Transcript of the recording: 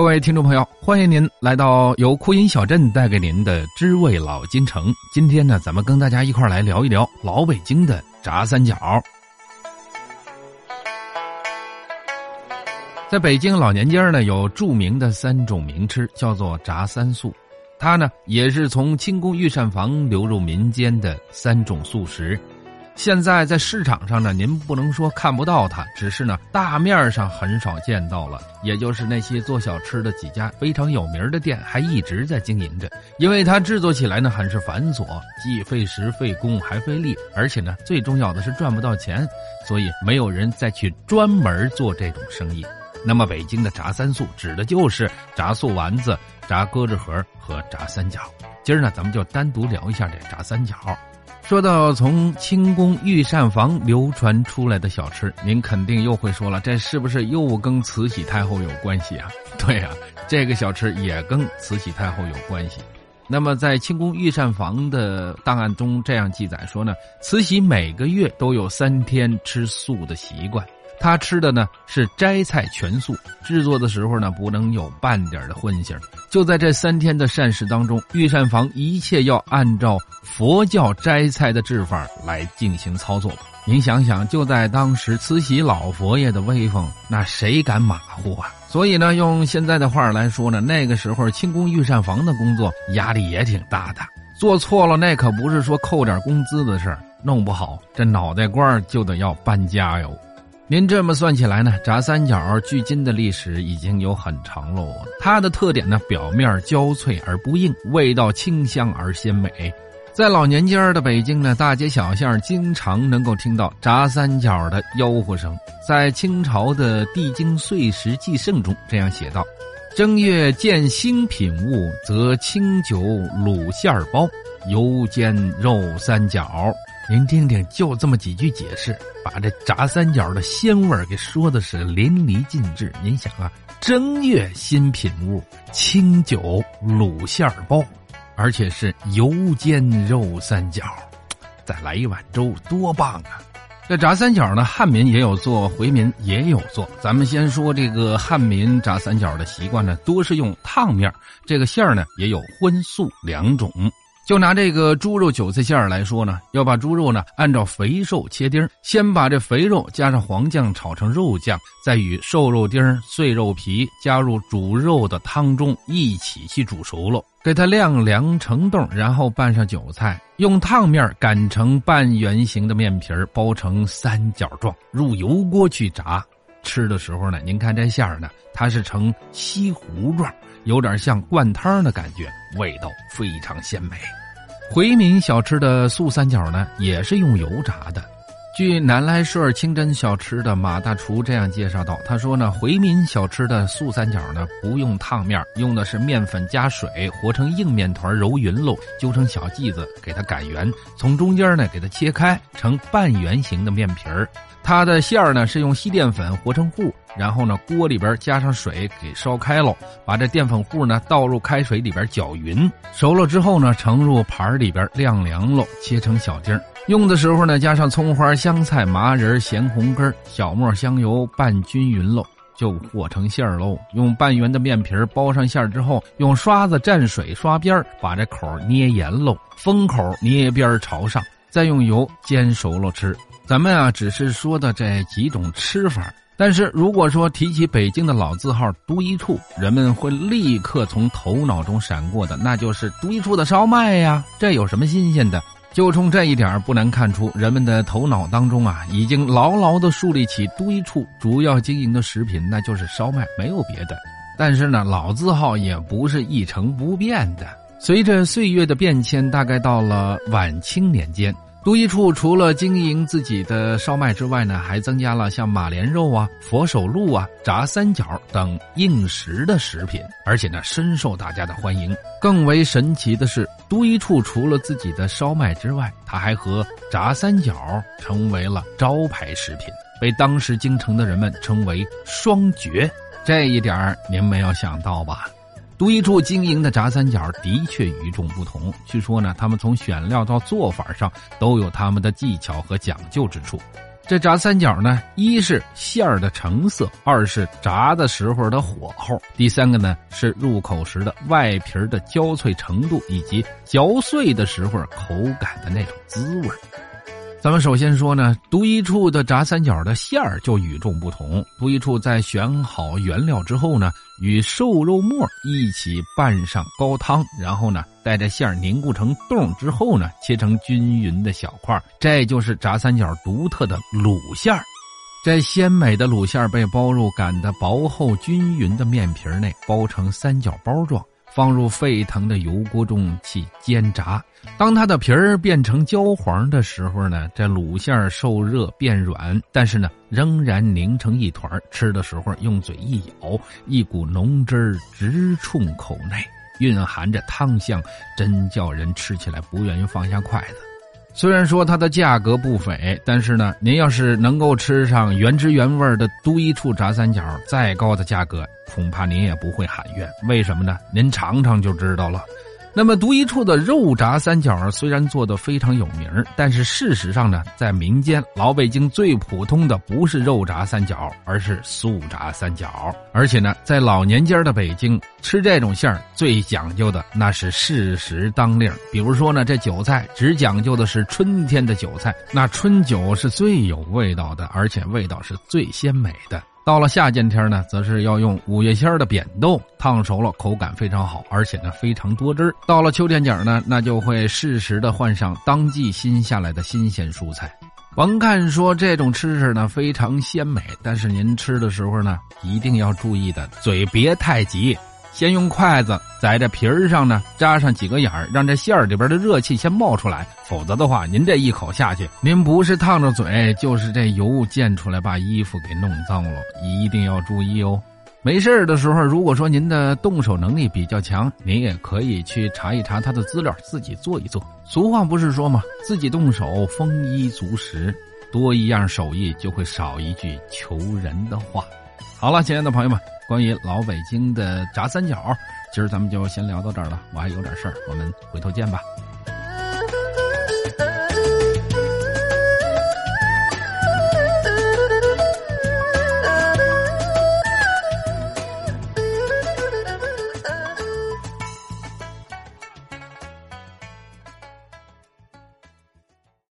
各位听众朋友，欢迎您来到由酷音小镇带给您的知味老京城。今天呢，咱们跟大家一块来聊一聊老北京的炸三角。在北京老年间呢，有著名的三种名吃，叫做炸三素。它呢，也是从清宫御膳房流入民间的三种素食。现在在市场上呢，您不能说看不到它，只是呢大面上很少见到了，也就是那些做小吃的几家非常有名的店还一直在经营着。因为它制作起来呢很是繁琐，既费时费工还费力，而且呢最重要的是赚不到钱，所以没有人再去专门做这种生意。那么北京的炸三素指的就是炸素丸子、炸鸽子盒和炸三角。今儿呢咱们就单独聊一下这炸三角。说到从清宫御膳房流传出来的小吃，您肯定又会说了，这是不是又跟慈禧太后有关系啊？对啊，这个小吃也跟慈禧太后有关系。那么在清宫御膳房的档案中这样记载说呢，慈禧每个月都有3天吃素的习惯，她吃的呢是斋菜全素，制作的时候呢不能有半点的荤腥。就在这3天的膳食当中，御膳房一切要按照佛教斋菜的制法来进行操作。您想想，就在当时慈禧老佛爷的威风，那谁敢马虎啊？所以呢，用现在的话来说呢，那个时候清宫御膳房的工作压力也挺大的，做错了那可不是说扣点工资的事儿，弄不好这脑袋瓜就得要搬家哟。您这么算起来呢，炸三角距今的历史已经有很长喽。它的特点呢，表面焦脆而不硬，味道清香而鲜美。在老年间的北京呢，大街小巷经常能够听到炸三角的吆喝声。在清朝的《帝京岁时记圣》中这样写道：正月见新品物，则清酒卤馅儿包，油煎肉三角。您听听，就这么几句解释，把这炸三角的鲜味给说的是淋漓尽致。您想啊，正月新品物，清酒卤馅儿包，而且是油煎肉三角，再来一碗粥，多棒啊！这炸三角呢，汉民也有做，回民也有做。咱们先说这个汉民炸三角的习惯呢，多是用烫面，这个馅儿呢也有荤素两种。就拿这个猪肉韭菜馅儿来说呢，要把猪肉呢按照肥瘦切丁，先把这肥肉加上黄酱炒成肉酱，再与瘦肉丁、碎肉皮加入煮肉的汤中一起去煮熟了，给它晾凉成冻，然后拌上韭菜，用烫面擀成半圆形的面皮，包成三角状，入油锅去炸。吃的时候呢，您看这馅儿呢，它是呈西糊状，有点像灌汤的感觉，味道非常鲜美。回民小吃的素三角呢，也是用油炸的。据南来顺清真小吃的马大厨这样介绍到，他说呢，回民小吃的素三角呢，不用烫面，用的是面粉加水和成硬面团，揉匀喽，揪成小剂子，给它擀圆，从中间呢给它切开成半圆形的面皮儿。它的馅儿呢是用稀淀粉和成糊，然后呢锅里边加上水给烧开喽，把这淀粉糊呢倒入开水里边搅匀，熟了之后呢盛入盘里边晾凉喽，切成小丁儿。用的时候呢加上葱花、香菜、麻仁、咸红根、小末香油拌均匀喽，就和成馅儿喽。用半圆的面皮包上馅儿之后，用刷子蘸水刷边，把这口捏严喽，封口捏边朝上，再用油煎熟喽吃。咱们啊只是说的这几种吃法，但是如果说提起北京的老字号独一处，人们会立刻从头脑中闪过的那就是独一处的烧麦呀，这有什么新鲜的？就冲这一点不难看出，人们的头脑当中啊已经牢牢地树立起独一处主要经营的食品那就是烧麦，没有别的。但是呢，老字号也不是一成不变的，随着岁月的变迁，大概到了晚清年间，独一处除了经营自己的烧麦之外呢，还增加了像马莲肉啊、佛手鹿啊、炸三角等应时的食品，而且呢深受大家的欢迎。更为神奇的是，独一处除了自己的烧麦之外，它还和炸三角成为了招牌食品，被当时京城的人们称为双绝。这一点您没有想到吧？独一处经营的炸三角的确与众不同，据说呢，他们从选料到做法上都有他们的技巧和讲究之处。这炸三角呢，一是馅儿的成色，二是炸的时候的火候，第三个呢是入口时的外皮的焦脆程度，以及嚼碎的时候口感的那种滋味。咱们首先说呢，独一处的炸三角的馅儿就与众不同。独一处在选好原料之后呢，与瘦肉末一起拌上高汤，然后呢，带着馅儿凝固成冻之后呢，切成均匀的小块，这就是炸三角独特的卤馅儿。这鲜美的卤馅儿被包入擀的薄厚均匀的面皮内，包成三角包状。放入沸腾的油锅中去煎炸，当它的皮儿变成焦黄的时候呢，这卤馅受热变软，但是呢仍然凝成一团，吃的时候用嘴一咬，一股浓汁直冲口内，蕴含着汤香，真叫人吃起来不愿意放下筷子。虽然说它的价格不菲，但是呢您要是能够吃上原汁原味的独一处炸三角，再高的价格恐怕您也不会喊冤。为什么呢？您尝尝就知道了。那么独一处的肉炸三角虽然做得非常有名，但是事实上呢，在民间老北京最普通的不是肉炸三角，而是素炸三角。而且呢，在老年间的北京吃这种馅儿最讲究的那是适时当令。比如说呢，这韭菜只讲究的是春天的韭菜，那春韭是最有味道的，而且味道是最鲜美的。到了夏天天呢，则是要用五月鲜的扁豆，烫熟了口感非常好，而且呢非常多汁。到了秋天点呢，那就会适时的换上当季新下来的新鲜蔬菜。甭看说这种吃食呢非常鲜美，但是您吃的时候呢一定要注意的，嘴别太急，先用筷子在这皮儿上呢扎上几个眼儿，让这馅儿里边的热气先冒出来，否则的话您这一口下去，您不是烫着嘴就是这油溅出来把衣服给弄脏了，一定要注意哦。没事的时候，如果说您的动手能力比较强，您也可以去查一查它的资料，自己做一做。俗话不是说吗，自己动手丰衣足食，多一样手艺就会少一句求人的话。好了，亲爱的朋友们，关于老北京的炸三角，今儿咱们就先聊到这儿了，我还有点事儿，我们回头见吧。